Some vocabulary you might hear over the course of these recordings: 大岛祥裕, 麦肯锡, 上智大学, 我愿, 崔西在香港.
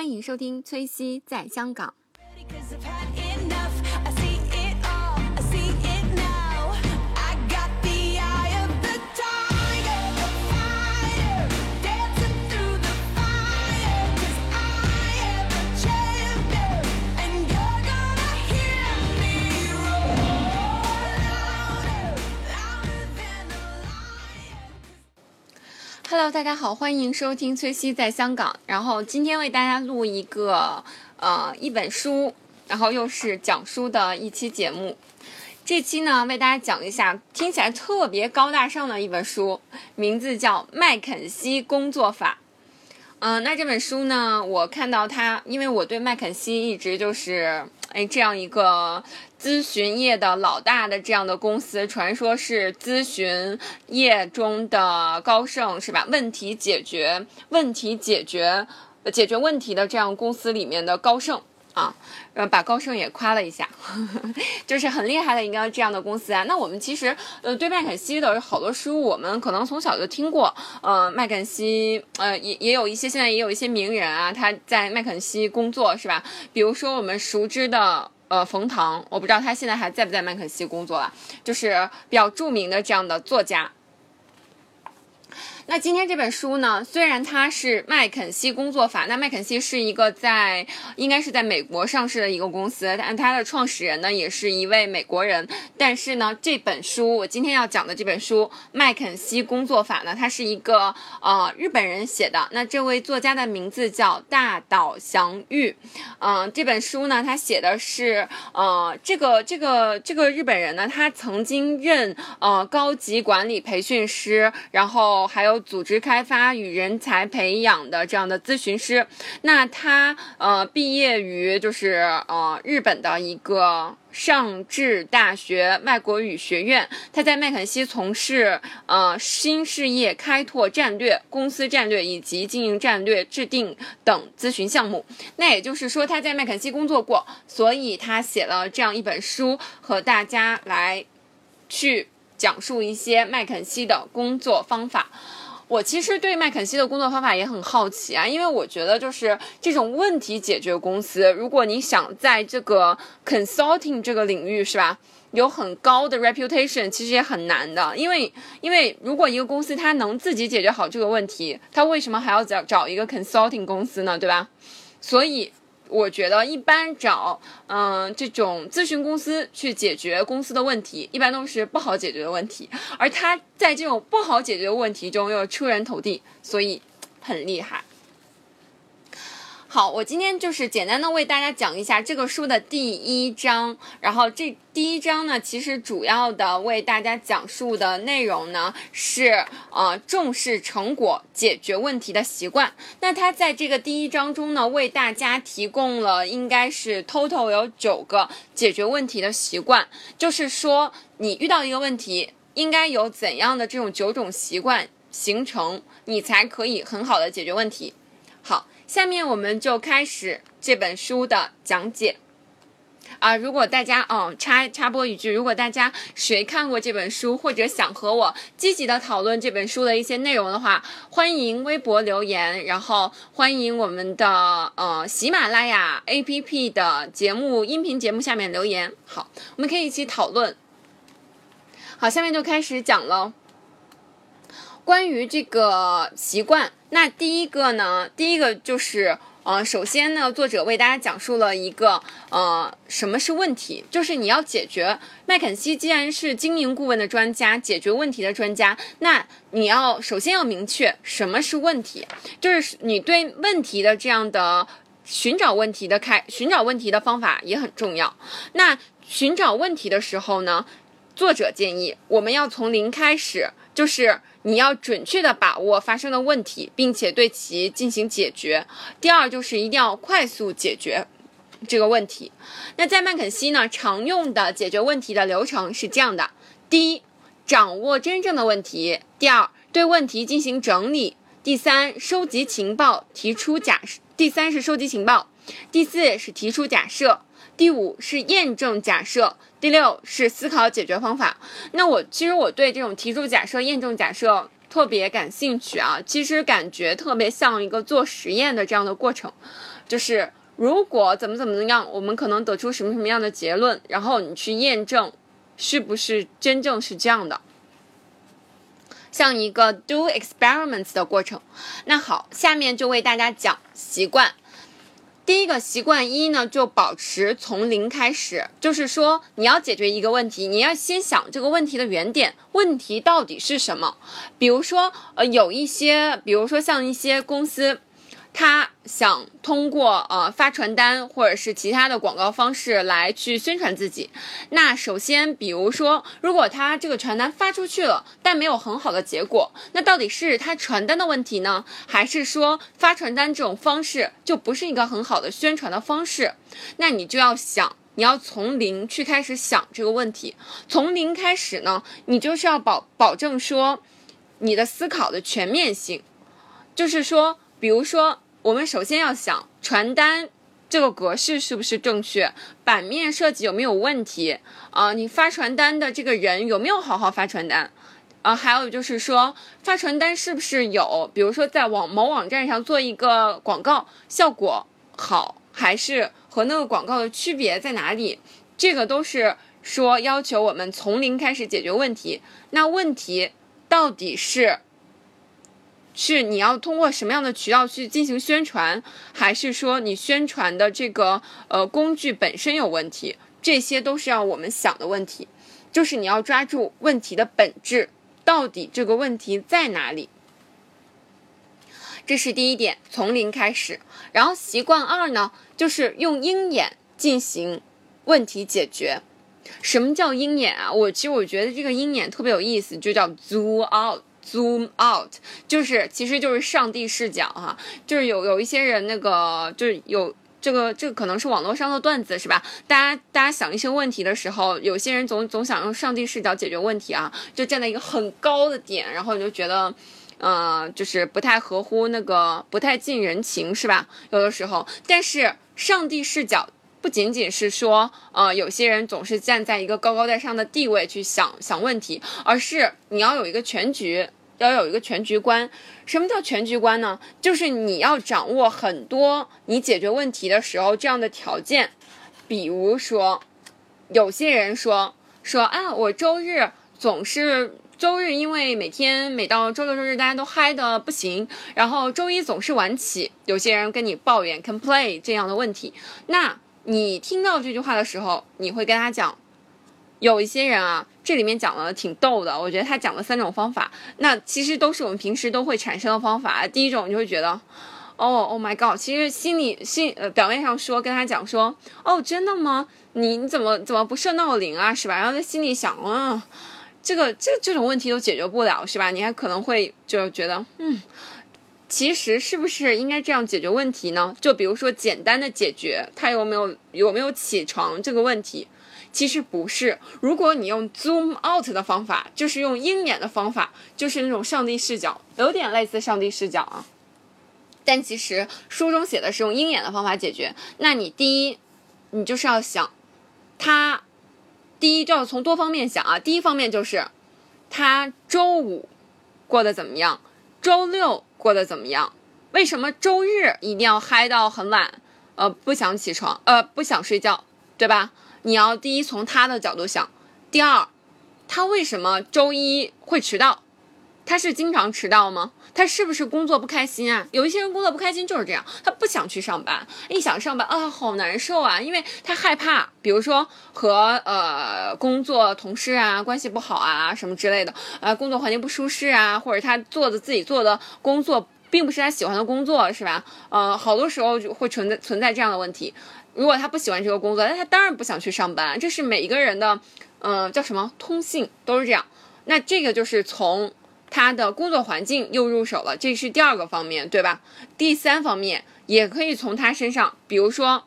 欢迎收听崔西在香港。Hello， 大家好，欢迎收听崔西在香港。然后今天为大家录一个一本书，然后又是讲书的一期节目。这期呢，为大家讲一下听起来特别高大上的一本书，名字叫《麦肯锡工作法》。那这本书呢，我看到它，因为我对麦肯锡一直就是这样一个咨询业的老大的这样的公司，传说是咨询业中的高盛，是吧？解决问题的这样公司里面的高盛啊，把高盛也夸了一下，就是很厉害的一个这样的公司啊。那我们其实对麦肯锡的好多书，我们可能从小就听过。麦肯锡也有一些，现在也有一些名人啊，他在麦肯锡工作，是吧？比如说我们熟知的。冯唐，我不知道他现在还在不在麦肯锡工作了，就是比较著名的这样的作家。那今天这本书呢，虽然它是麦肯锡工作法，那麦肯锡是一个应该是在美国上市的一个公司，但它的创始人呢也是一位美国人。但是呢，这本书我今天要讲的这本书《麦肯锡工作法》呢，它是一个日本人写的。那这位作家的名字叫大岛祥裕。这本书呢，他写的是这个日本人呢，他曾经任高级管理培训师，然后还有组织开发与人才培养的这样的咨询师。那他毕业于就是日本的一个上智大学外国语学院。他在麦肯锡从事新事业开拓战略、公司战略以及经营战略制定等咨询项目。那也就是说他在麦肯锡工作过，所以他写了这样一本书和大家来去讲述一些麦肯锡的工作方法。我其实对麦肯锡的工作方法也很好奇啊，因为我觉得就是这种问题解决公司，如果你想在这个 consulting 这个领域，是吧，有很高的 reputation， 其实也很难的。因为如果一个公司它能自己解决好这个问题，它为什么还要找一个 consulting 公司呢？对吧？所以我觉得一般找这种咨询公司去解决公司的问题，一般都是不好解决的问题，而他在这种不好解决的问题中又出人头地，所以很厉害。好，我今天就是简单的为大家讲一下这个书的第一章。然后这第一章呢，其实主要的为大家讲述的内容呢是重视成果、解决问题的习惯。那它在这个第一章中呢，为大家提供了应该是 total 有9个解决问题的习惯，就是说你遇到一个问题，应该有怎样的这种9种习惯形成，你才可以很好的解决问题。好，下面我们就开始这本书的讲解啊。如果大家插播一句，如果大家谁看过这本书，或者想和我积极的讨论这本书的一些内容的话，欢迎微博留言，然后欢迎我们的喜马拉雅 APP 的音频节目下面留言。好，我们可以一起讨论。好，下面就开始讲喽。关于这个习惯，那第一个就是首先呢，作者为大家讲述了一个什么是问题，就是你要解决。麦肯锡既然是经营顾问的专家，解决问题的专家，那你要首先要明确什么是问题，就是你对问题的这样的寻找问题的方法也很重要。那寻找问题的时候呢，作者建议我们要从0开始，就是你要准确的把握发生的问题，并且对其进行解决。第二就是一定要快速解决这个问题。那在麦肯锡呢，常用的解决问题的流程是这样的：第一，掌握真正的问题；第二，对问题进行整理；第三，收集情报，提出假设；第三是收集情报；第四是提出假设；第五是验证假设；第6是思考解决方法。那我对这种提出假设、验证假设特别感兴趣啊。其实感觉特别像一个做实验的这样的过程，就是如果怎么怎么样，我们可能得出什么什么样的结论，然后你去验证是不是真正是这样的，像一个 do experiments 的过程。那好，下面就为大家讲习惯。第一个习惯一呢，就保持从零开始，就是说你要解决一个问题，你要先想这个问题的原点，问题到底是什么。比如说有一些，比如说像一些公司，他想通过发传单或者是其他的广告方式来去宣传自己。那首先比如说，如果他这个传单发出去了但没有很好的结果，那到底是他传单的问题呢，还是说发传单这种方式就不是一个很好的宣传的方式？那你就要想，你要从零去开始想这个问题。从零开始呢，你就是要保证说你的思考的全面性。就是说比如说我们首先要想传单这个格式是不是正确，版面设计有没有问题啊？你发传单的这个人有没有好好发传单啊？还有就是说发传单是不是有，比如说在某网站上做一个广告，效果好还是和那个广告的区别在哪里？这个都是说要求我们从零开始解决问题。那问题到底是你要通过什么样的渠道去进行宣传，还是说你宣传的这个工具本身有问题？这些都是要我们想的问题，就是你要抓住问题的本质，到底这个问题在哪里？这是第一点，从零开始。然后习惯二呢，就是用鹰眼进行问题解决。什么叫鹰眼啊？我觉得这个鹰眼特别有意思，就叫 zoom out， 就是其实就是上帝视角哈，就是有一些人那个就是有这个可能是网络上的段子是吧？大家想一些问题的时候，有些人总想用上帝视角解决问题啊，就站在一个很高的点，然后你就觉得就是不太合乎那个不太近人情是吧？有的时候，但是上帝视角不仅仅是说有些人总是站在一个高高在上的地位去想问题，而是你要有一个全局。要有一个全局观。什么叫全局观呢？就是你要掌握很多你解决问题的时候这样的条件。比如说有些人说啊，我周日因为每到周六周日大家都嗨的不行，然后周一总是晚起，有些人跟你抱怨 complain 这样的问题。那你听到这句话的时候，你会跟他讲，有一些人啊，这里面讲的挺逗的，我觉得他讲了3种方法，那其实都是我们平时都会产生的方法。第一种你就会觉得oh my god， 其实表面上跟他讲说，哦，真的吗？你怎么不设闹铃啊，是吧？然后在心里想，这种问题都解决不了，是吧？你还可能会就觉得其实是不是应该这样解决问题呢？就比如说简单的解决他有没有起床这个问题，其实不是。如果你用 zoom out 的方法，就是用鹰眼的方法，就是那种上帝视角，有点类似上帝视角啊。但其实书中写的是用鹰眼的方法解决。那你第一，你就是要想，他第一就要从多方面想啊。第一方面就是他周五过得怎么样，周六过得怎么样，为什么周日一定要嗨到很晚，不想起床，不想睡觉，对吧？你要第一从他的角度想。第二，他为什么周一会迟到？他是经常迟到吗？他是不是工作不开心啊？有一些人工作不开心就是这样，他不想去上班，一想上班好难受啊，因为他害怕，比如说和工作同事啊关系不好啊什么之类的，工作环境不舒适啊，或者他自己做的工作并不是他喜欢的工作，是吧？好多时候就会存在这样的问题。如果他不喜欢这个工作，那他当然不想去上班，这是每一个人的叫什么通性都是这样。那这个就是从他的工作环境又入手了，这是第二个方面，对吧？第三方面也可以从他身上，比如说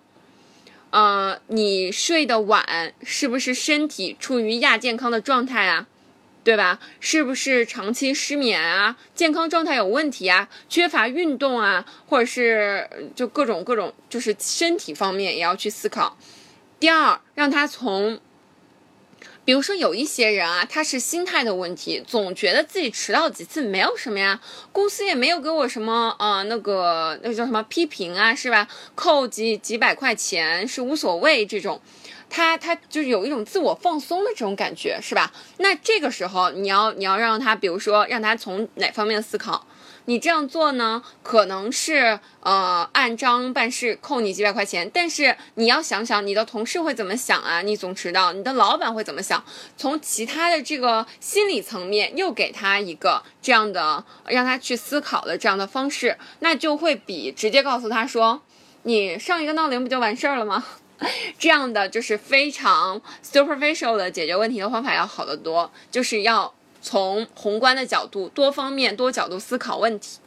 你睡得晚是不是身体处于亚健康的状态啊，对吧？是不是长期失眠啊，健康状态有问题啊，缺乏运动啊，或者是就各种就是身体方面也要去思考。第二，让他从比如说有一些人啊，他是心态的问题，总觉得自己迟到几次没有什么呀，公司也没有给我什么那个叫什么批评啊，是吧？扣几百块钱是无所谓这种。他就是有一种自我放松的这种感觉，是吧？那这个时候你要让他，比如说让他从哪方面思考，你这样做呢，可能是按章办事，扣你几百块钱，但是你要想想你的同事会怎么想啊，你总迟到，你的老板会怎么想？从其他的这个心理层面又给他一个这样的让他去思考的这样的方式，那就会比直接告诉他说你上一个闹铃不就完事儿了吗？这样的就是非常 superficial 的解决问题的方法要好得多，就是要从宏观的角度多方面多角度思考问题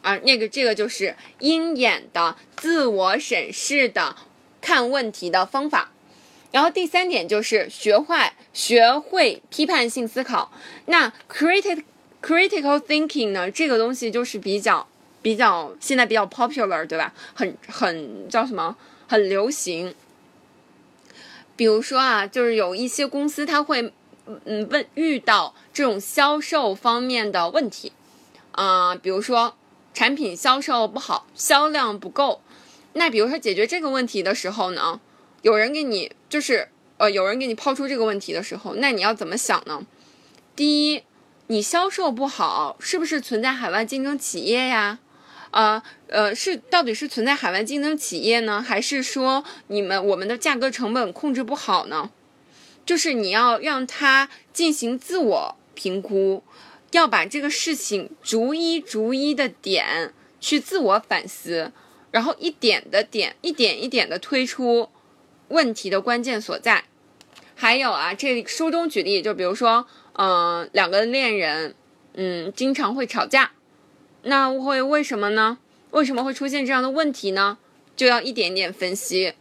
啊，这个就是鹰眼的自我审视的看问题的方法。然后第三点就是学会批判性思考。那 critical thinking 呢，这个东西就是比较现在比较 popular， 对吧？很叫什么？很流行。比如说啊，就是有一些公司他会遇到这种销售方面的问题比如说产品销售不好，销量不够。那比如说解决这个问题的时候呢，有人给你抛出这个问题的时候，那你要怎么想呢？第一，你销售不好是不是存在海外竞争企业呀？到底是存在海外竞争企业呢，还是说我们的价格成本控制不好呢？就是你要让他进行自我评估，要把这个事情逐一的点去自我反思，然后一点一点的推出问题的关键所在。还有啊，这书中举例，就比如说，两个恋人，经常会吵架。那会为什么呢？为什么会出现这样的问题呢？就要一点点分析，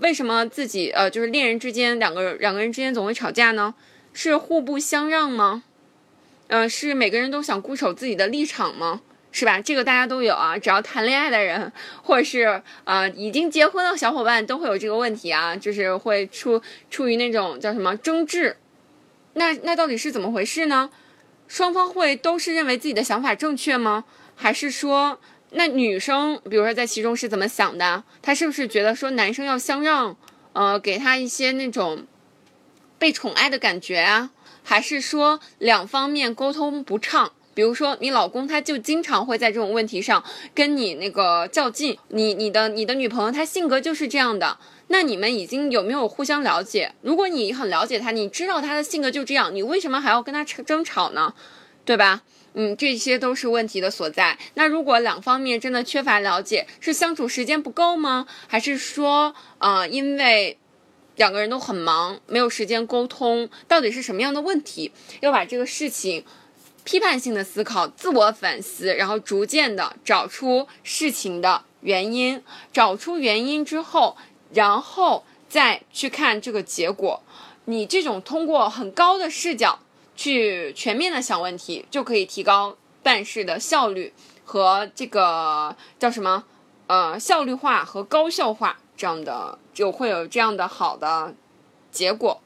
为什么自己就是恋人之间两个人之间总会吵架呢？是互不相让吗？是每个人都想固守自己的立场吗？是吧？这个大家都有啊，只要谈恋爱的人，或者是已经结婚的小伙伴都会有这个问题啊，就是会处于那种叫什么争执。那到底是怎么回事呢？双方会都是认为自己的想法正确吗？还是说那女生比如说在其中是怎么想的，她是不是觉得说男生要相让，给她一些那种被宠爱的感觉啊？还是说两方面沟通不畅，比如说你老公他就经常会在这种问题上跟你那个较劲，你的女朋友她性格就是这样的，那你们已经有没有互相了解？如果你很了解他，你知道他的性格就这样，你为什么还要跟他争吵呢？对吧？这些都是问题的所在。那如果两方面真的缺乏了解，是相处时间不够吗？还是说，因为两个人都很忙，没有时间沟通，到底是什么样的问题？要把这个事情批判性的思考，自我反思，然后逐渐的找出事情的原因。找出原因之后，然后再去看这个结果，你这种通过很高的视角去全面的想问题，就可以提高办事的效率和这个叫什么效率化和高效化，这样的就会有这样的好的结果。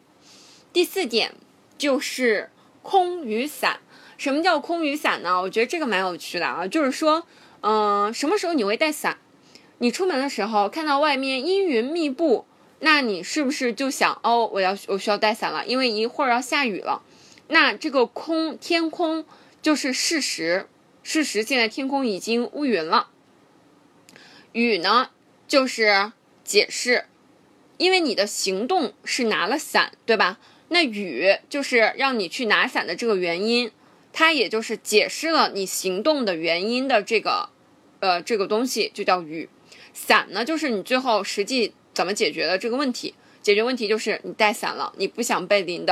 第四点就是空雨伞。什么叫空雨伞呢？我觉得这个蛮有趣的啊，就是说，什么时候你会带伞？你出门的时候看到外面阴云密布，那你是不是就想我需要带伞了，因为一会儿要下雨了。那这个天空就是事实，现在天空已经乌云了。雨呢就是解释，因为你的行动是拿了伞，对吧？那雨就是让你去拿伞的这个原因，它也就是解释了你行动的原因的这个东西就叫雨。伞呢，就是你最后实际怎么解决的这个问题。解决问题就是你带伞了，你不想被淋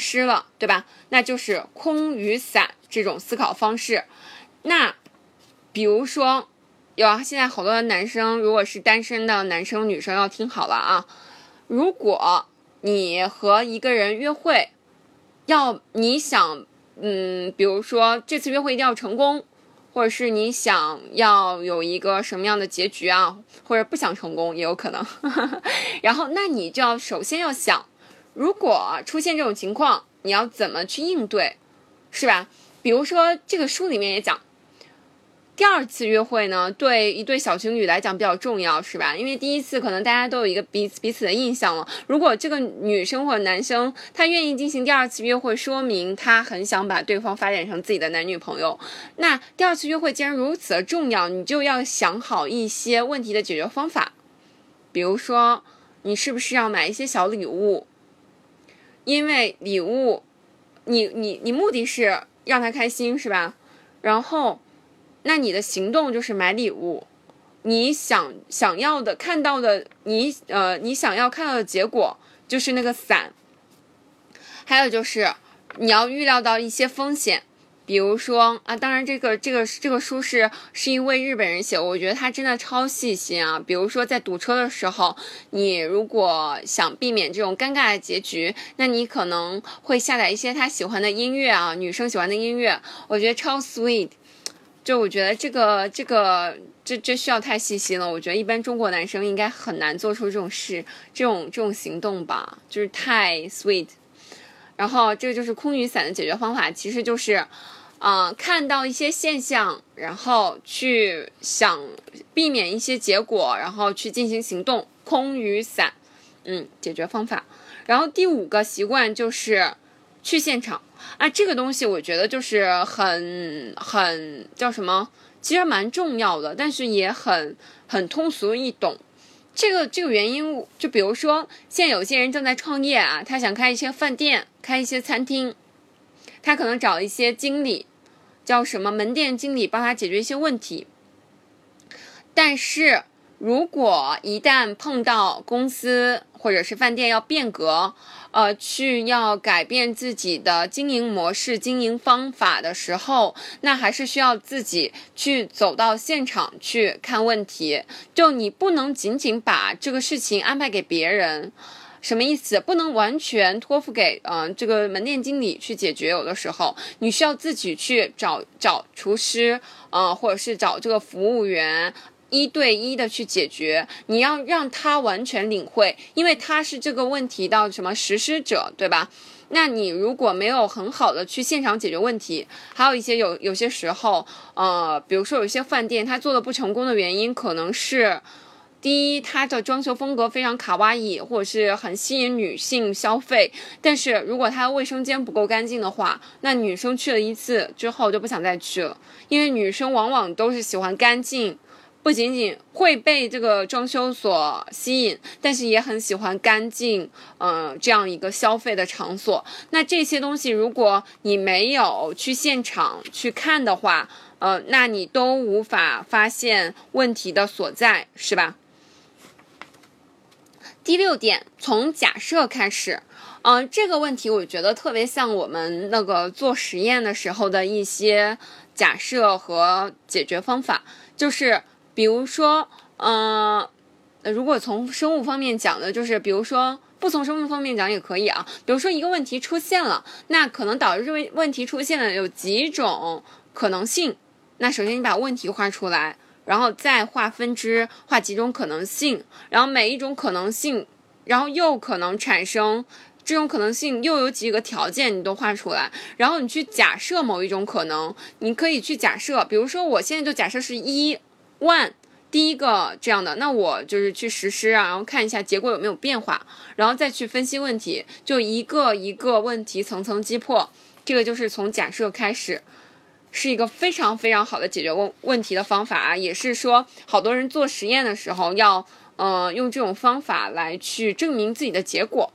湿了，对吧？那就是空雨伞这种思考方式。那比如说现在好多的男生，如果是单身的男生女生要听好了啊，如果你和一个人约会，你想比如说这次约会一定要成功，或者是你想要有一个什么样的结局啊，或者不想成功也有可能然后那你就要首先要想，如果出现这种情况，你要怎么去应对，是吧？比如说这个书里面也讲，第二次约会呢，对一对小情侣来讲比较重要，是吧？因为第一次可能大家都有一个彼此的印象了。如果这个女生或者男生他愿意进行第二次约会，说明他很想把对方发展成自己的男女朋友。那第二次约会既然如此的重要，你就要想好一些问题的解决方法。比如说，你是不是要买一些小礼物？因为礼物，你目的是让他开心，是吧？然后那你的行动就是买礼物，你想要的看到的，你想要看到的结果就是那个伞。还有就是你要预料到一些风险，比如说啊，当然这个书是一位日本人写，我觉得他真的超细心啊。比如说在堵车的时候，你如果想避免这种尴尬的结局，那你可能会下载一些他喜欢的音乐啊，女生喜欢的音乐，我觉得超 sweet。就我觉得这需要太细心了，我觉得一般中国男生应该很难做出这种事，这种行动吧，就是太 sweet。然后这就是空雨伞的解决方法，其实就是，看到一些现象，然后去想避免一些结果，然后去进行行动。空雨伞，解决方法。然后第五个习惯就是去现场。啊，这个东西我觉得就是很叫什么，其实蛮重要的，但是也很通俗易懂。这个原因，就比如说现在有些人正在创业啊，他想开一些饭店，开一些餐厅，他可能找一些经理，叫什么门店经理帮他解决一些问题。但是如果一旦碰到公司或者是饭店要变革，要改变自己的经营模式、经营方法的时候，那还是需要自己去走到现场去看问题。就你不能仅仅把这个事情安排给别人，什么意思？不能完全托付给这个门店经理去解决。有的时候你需要自己去找厨师，或者是找这个服务员，一对一的去解决，你要让他完全领会，因为他是这个问题到什么实施者，对吧？那你如果没有很好的去现场解决问题，还有一些有些时候，比如说有些饭店他做的不成功的原因，可能是第一，他的装修风格非常卡哇伊，或者是很吸引女性消费，但是如果他的卫生间不够干净的话，那女生去了一次之后就不想再去了，因为女生往往都是喜欢干净。不仅仅会被这个装修所吸引，但是也很喜欢干净，这样一个消费的场所。那这些东西如果你没有去现场去看的话，那你都无法发现问题的所在，是吧？第六点，从假设开始。这个问题我觉得特别像我们那个做实验的时候的一些假设和解决方法，就是比如说，如果从生物方面讲的，就是比如说不从生物方面讲也可以啊。比如说一个问题出现了，那可能导致这个问题出现了有几种可能性。那首先你把问题画出来，然后再画分支，画几种可能性，然后每一种可能性，然后又可能产生。这种可能性又有几个条件你都画出来，然后你去假设某一种可能，你可以去假设，比如说我现在就假设是1万第一个这样的，那我就是去实施啊，然后看一下结果有没有变化，然后再去分析问题，就一个一个问题层层击破。这个就是从假设开始，是一个非常非常好的解决问题的方法啊，也是说好多人做实验的时候要用这种方法来去证明自己的结果。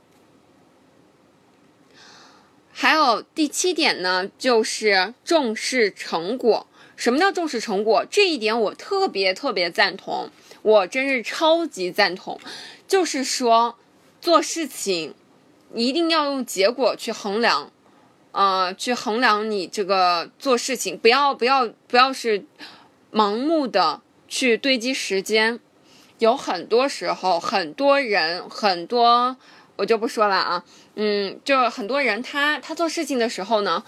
还有第七点呢，就是重视成果。什么叫重视成果？这一点我特别赞同，我真是超级赞同。就是说，做事情一定要用结果去衡量，去衡量你这个做事情，不要是盲目的去堆积时间。有很多时候，很多人，很多我就不说了啊。就很多人他做事情的时候呢，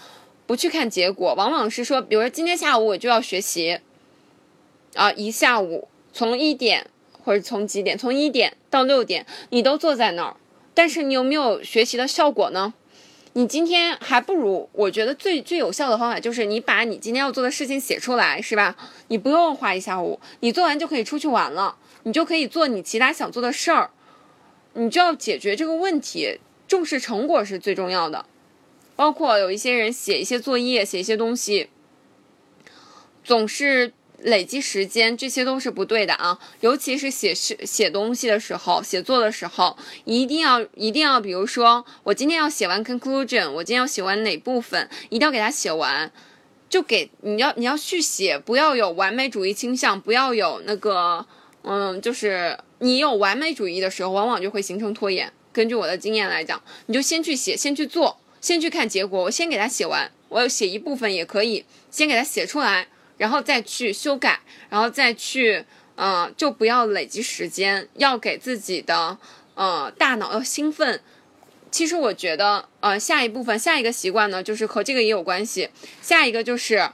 不去看结果，往往是说，比如说今天下午我就要学习，一下午从1点或者从几点，从1点到6点，你都坐在那儿，但是你有没有学习的效果呢？你今天还不如，我觉得最有效的方法就是你把你今天要做的事情写出来，是吧？你不用花一下午，你做完就可以出去玩了，你就可以做你其他想做的事儿。你就要解决这个问题，重视成果是最重要的。包括有一些人写一些作业，写一些东西，总是累积时间，这些都是不对的啊。尤其是写东西的时候，写作的时候，一定要，比如说我今天要写完 conclusion， 我今天要写完哪部分，一定要给它写完。就给你要续写，不要有完美主义倾向，不要有那个就是你有完美主义的时候，往往就会形成拖延。根据我的经验来讲，你就先去写，先去做，先去看结果，我先给它写完，我有写一部分也可以，先给它写出来。然后再去修改，然后再去就不要累积时间，要给自己的大脑要兴奋。其实我觉得下一个习惯呢，就是和这个也有关系。下一个就是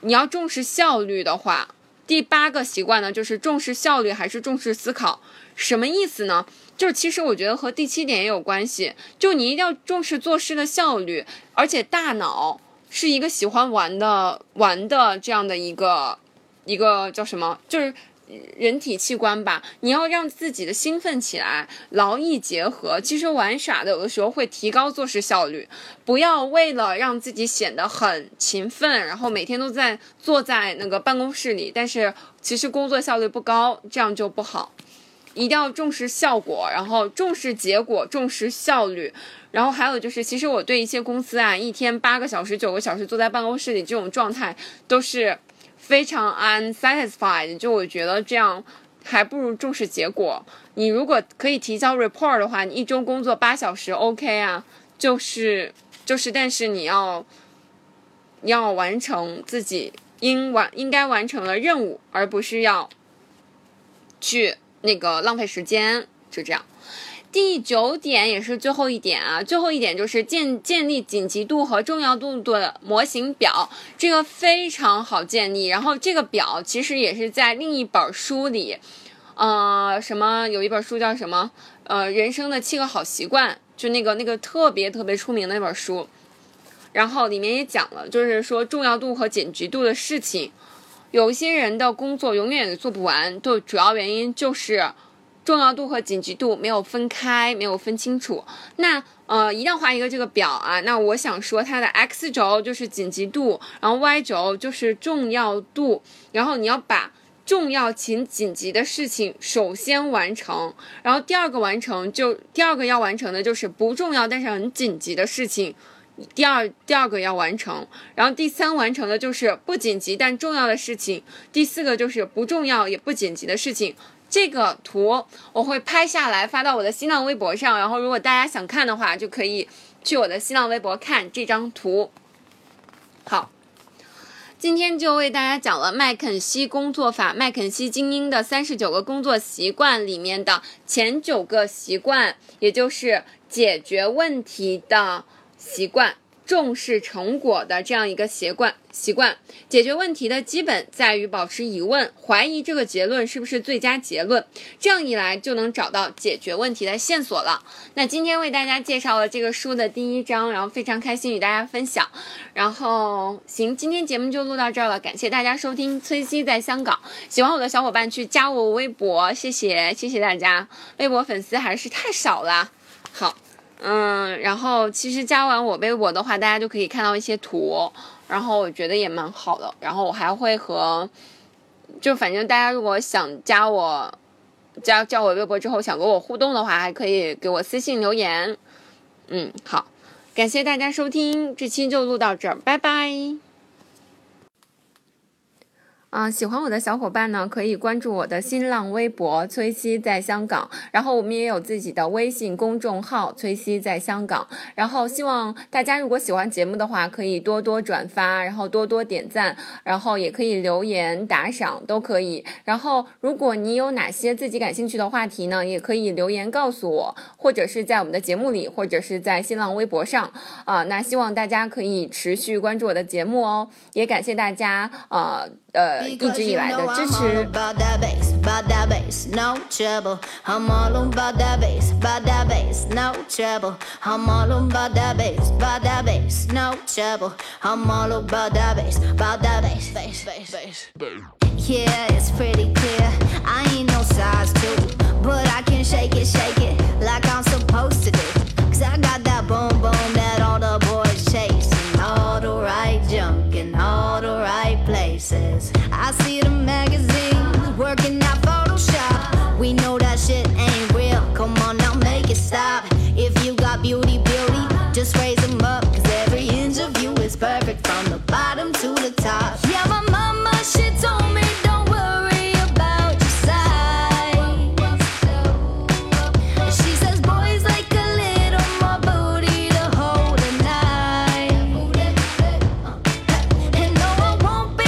你要重视效率的话，第八个习惯呢就是重视效率还是重视思考。什么意思呢？就是其实我觉得和第7点也有关系，就你一定要重视做事的效率，而且大脑是一个喜欢玩的这样的一个叫什么，就是人体器官吧。你要让自己的兴奋起来，劳逸结合。其实玩耍的有的时候会提高做事效率，不要为了让自己显得很勤奋，然后每天都坐在那个办公室里，但是其实工作效率不高，这样就不好。一定要重视效果，然后重视结果，重视效率。然后还有就是，其实我对一些公司啊，一天8个小时、9个小时坐在办公室里这种状态，都是非常 unsatisfied。就我觉得这样还不如重视结果。你如果可以提交 report 的话，你一周工作8小时 OK 啊，就是，但是你要完成自己应该完成的任务，而不是要去浪费时间，就这样。第9点也是最后一点啊，最后一点就是建立紧急度和重要度的模型表，这个非常好建立。然后这个表其实也是在另一本书里，有一本书叫什么人生的7个好习惯，就那个特别特别出名的那本书，然后里面也讲了，就是说重要度和紧急度的事情。有一些人的工作永远也做不完，对，主要原因就是重要度和紧急度没有分开，没有分清楚。那一定要画一个这个表啊。那我想说，它的 X 轴就是紧急度，然后 Y 轴就是重要度，然后你要把重要且紧急的事情首先完成，然后第二个要完成的就是不重要但是很紧急的事情。第二个要完成，然后第3完成的就是不紧急但重要的事情，第4个就是不重要也不紧急的事情。这个图我会拍下来发到我的新浪微博上，然后如果大家想看的话，就可以去我的新浪微博看这张图。好，今天就为大家讲了麦肯锡工作法，麦肯锡精英的39个工作习惯里面的前9个习惯，也就是解决问题的习惯，重视成果的这样一个习惯。解决问题的基本在于保持疑问，怀疑这个结论是不是最佳结论，这样一来就能找到解决问题的线索了。那今天为大家介绍了这个书的第1章，然后非常开心与大家分享。然后行，今天节目就录到这儿了，感谢大家收听崔西在香港。喜欢我的小伙伴去加我微博，谢谢大家，微博粉丝还是太少了。好，然后其实加完我微博的话，大家就可以看到一些图，然后我觉得也蛮好的。然后我还会就反正大家如果想加我微博之后想跟我互动的话，还可以给我私信留言。好，感谢大家收听，这期就录到这儿，拜拜。喜欢我的小伙伴呢，可以关注我的新浪微博崔西在香港，然后我们也有自己的微信公众号崔西在香港。然后希望大家如果喜欢节目的话，可以多多转发，然后多多点赞，然后也可以留言打赏都可以。然后如果你有哪些自己感兴趣的话题呢，也可以留言告诉我，或者是在我们的节目里，或者是在新浪微博上那希望大家可以持续关注我的节目哦，也感谢大家一直以来的支持。I see the magazines working out Photoshop. We know that shit ain't real. Come on now, make it stop. If you got beauty, beauty, just raise them up. Cause every inch of you is perfect from the bottom to the top. Yeah, my mama, she told me don't worry about your size. She says boys like a little more booty to hold a knife. And no, I won't be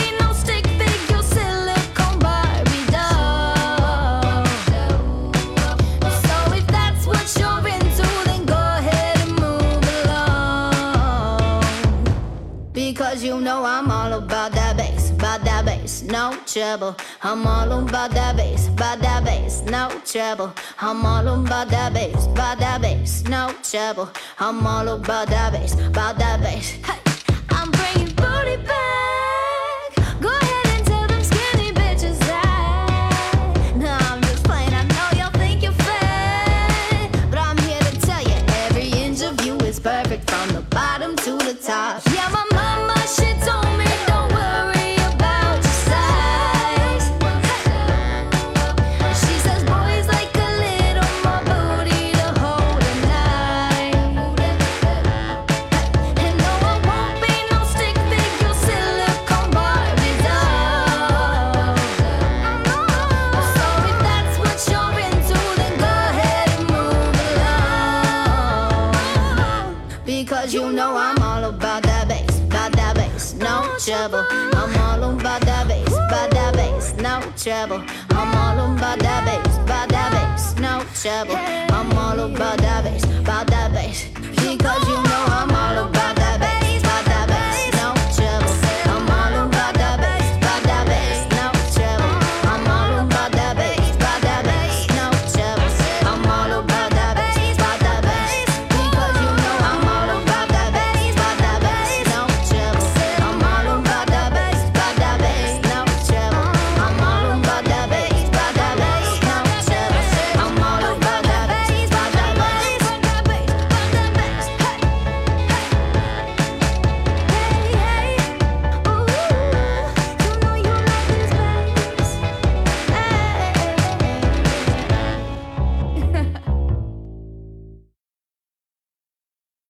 Because you know I'm all about that bass, no trouble. I'm all about that bass, no trouble. I'm all about that bass, no trouble. I'm all about that bass, hey. I'm bringing booty back. Go ahead and tell them skinny bitches that. No, I'm just playing. I know y'all think you're fat, but I'm here to tell you every inch of you is perfect from the bottom to the top. Yeah, my mama, she told me don't worry about your size. She says boys like a little more booty to hold a knife. And no, I won't be no stick figure silicone Barbie doll. So if that's what you're into, then go ahead and move along. Because you know I'm all about that bass, no trouble. I'm all about that bass, no trouble. I'm all about that bass, no trouble. I'm all about that bass.